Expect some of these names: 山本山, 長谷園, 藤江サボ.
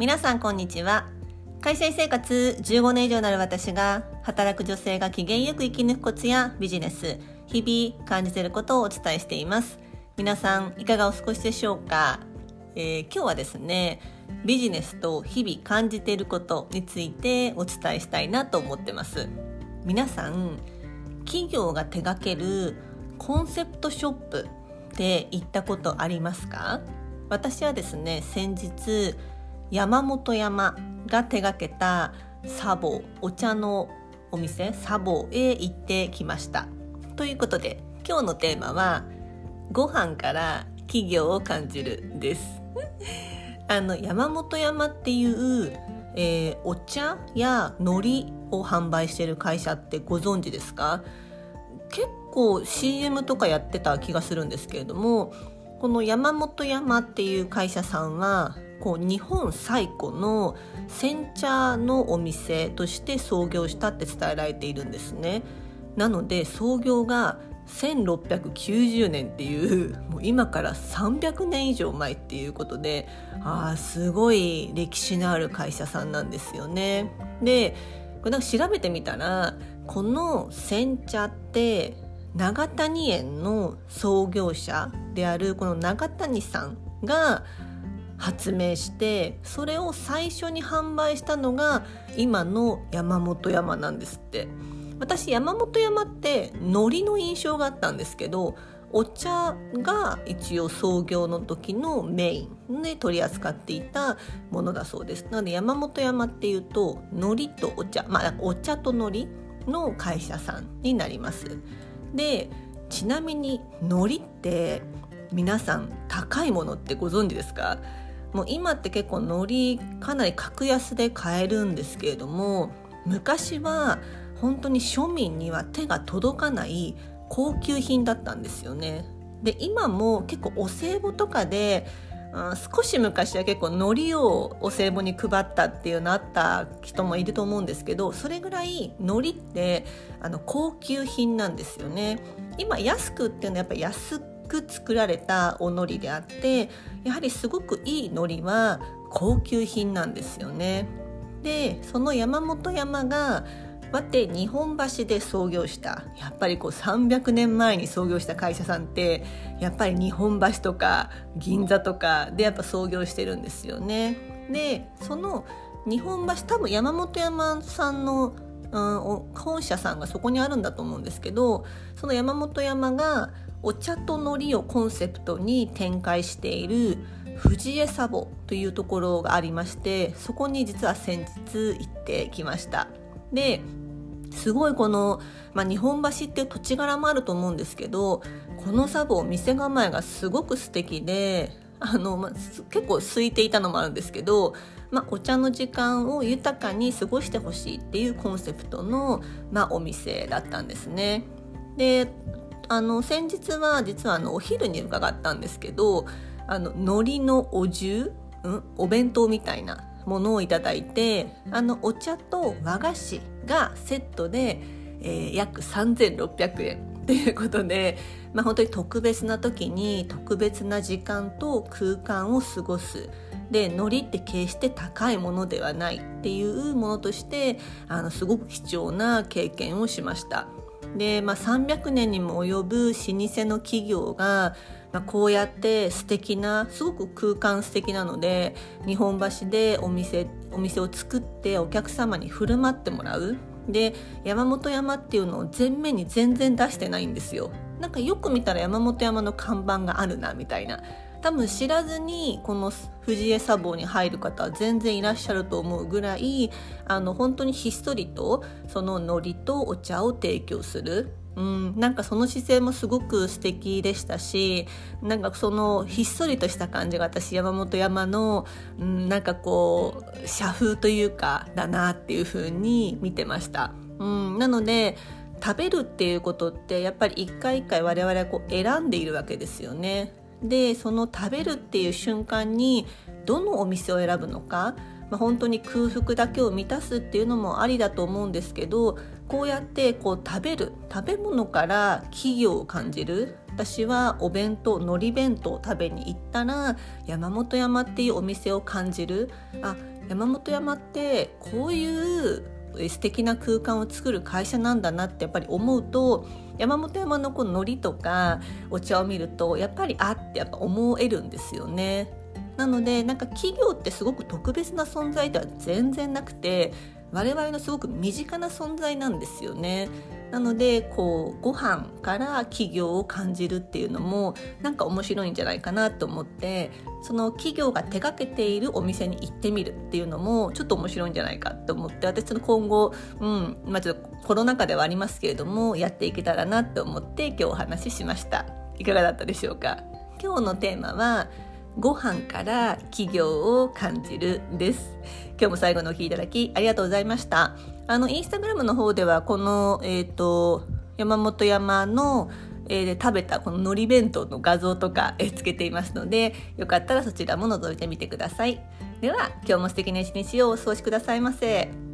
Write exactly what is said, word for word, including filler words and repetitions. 皆さんこんにちは。会社員生活じゅうごねん以上になる私が、働く女性が機嫌よく生き抜くコツやビジネス、日々感じていることをお伝えしています。皆さんいかがお過ごしでしょうか？えー、今日はですね、ビジネスと日々感じていることについてお伝えしたいなと思ってます。皆さん、企業が手掛けるコンセプトショップって行ったことありますか？私はですね、先日山本山が手掛けたサボお茶のお店サボへ行ってきました。ということで、今日のテーマはご飯から企業を感じるです。あの山本山っていう、えー、お茶や海苔を販売している会社ってご存知ですか？結構 シーエム とかやってた気がするんですけれども、この山本山っていう会社さんはこう日本最古の煎茶のお店として創業したって伝えられているんですね。なので創業がせんろっぴゃくきゅうじゅうねんっていう、もう今からさんびゃくねん以上前っていうことで、あーすごい歴史のある会社さんなんですよね。で、これなんか調べてみたら、この煎茶って長谷園の創業者であるこの長谷さんが発明して、それを最初に販売したのが今の山本山なんですって。私山本山って海苔の印象があったんですけど、お茶が一応創業の時のメインで取り扱っていたものだそうです。なので山本山っていうと海苔とお茶、まあお茶と海苔の会社さんになります。で、ちなみに海苔って皆さん高いものってご存知ですか？もう今って結構海苔かなり格安で買えるんですけれども、昔は本当に庶民には手が届かない高級品だったんですよね。で、今も結構お歳暮とかで、うん、少し昔は結構海苔をお歳暮に配ったっていうのあった人もいると思うんですけど、それぐらい海苔ってあの高級品なんですよね。今安くっていうのはやっぱり安く作られたお海苔であって、やはりすごくいい海苔は高級品なんですよね。で、その山本山がわて日本橋で創業した、やっぱりこうさんびゃくねんまえに創業した会社さんって、やっぱり日本橋とか銀座とかでやっぱ創業してるんですよね。で、その日本橋、多分山本山さんの、うん、本社さんがそこにあるんだと思うんですけど、その山本山がお茶と海苔をコンセプトに展開している藤江サボというところがありまして、そこに実は先日行ってきました。で、すごいこの、まあ、日本橋って土地柄もあると思うんですけど、このサボ店構えがすごく素敵で、あの、まあ、結構空いていたのもあるんですけど、まあ、お茶の時間を豊かに過ごしてほしいっていうコンセプトの、まあ、お店だったんですね。で、あの先日は実はあのお昼に伺ったんですけど、あの海苔のお重、うん、お弁当みたいなものをいただいて、あのお茶と和菓子がセットで、えー、約さんぜんろっぴゃくえんということで、まあ、本当に特別な時に特別な時間と空間を過ごす。で、海苔って決して高いものではないっていうものとして、あのすごく貴重な経験をしました。で、まあ、さんびゃくねんにも及ぶ老舗の企業が、まあ、こうやって素敵な、すごく空間素敵なので、日本橋でお店、お店を作ってお客様に振る舞ってもらう。で、山本山っていうのを前面に全然出してないんですよ。なんかよく見たら山本山の看板があるなみたいな、多分知らずにこの藤江茶房に入る方は全然いらっしゃると思うぐらい、あの本当にひっそりとその海苔とお茶を提供する、うん、なんかその姿勢もすごく素敵でしたし、なんかそのひっそりとした感じが私山本山の、うん、なんかこう社風というかだなっていう風に見てました、うん、なので食べるっていうことってやっぱり一回一回我々はこう選んでいるわけですよね。で、その食べるっていう瞬間にどのお店を選ぶのか、まあ、本当に空腹だけを満たすっていうのもありだと思うんですけど、こうやってこう食べる、食べ物から企業を感じる、私はお弁当、海苔弁当を食べに行ったら山本山っていうお店を感じる。あ、山本山ってこういう素敵な空間を作る会社なんだなってやっぱり思うと、山本山のこう海苔とかお茶を見るとやっぱりあってやっぱ思えるんですよね。なのでなんか企業ってすごく特別な存在では全然なくて、我々のすごく身近な存在なんですよね。なのでこうご飯から企業を感じるっていうのもなんか面白いんじゃないかなと思って、その企業が手掛けているお店に行ってみるっていうのもちょっと面白いんじゃないかと思って、私の今後、うんまあ、ちょっとコロナ禍ではありますけれどもやっていけたらなと思って今日お話ししました。いかがだったでしょうか。今日のテーマはご飯から企業を感じるです。今日も最後のお聞きいただきありがとうございました。あのインスタグラムの方ではこの、えー、と山本山の、えー、食べたこの海苔弁当の画像とか、えー、つけていますので、よかったらそちらも覗いてみてください。では今日も素敵な一日をお過ごしくださいませ。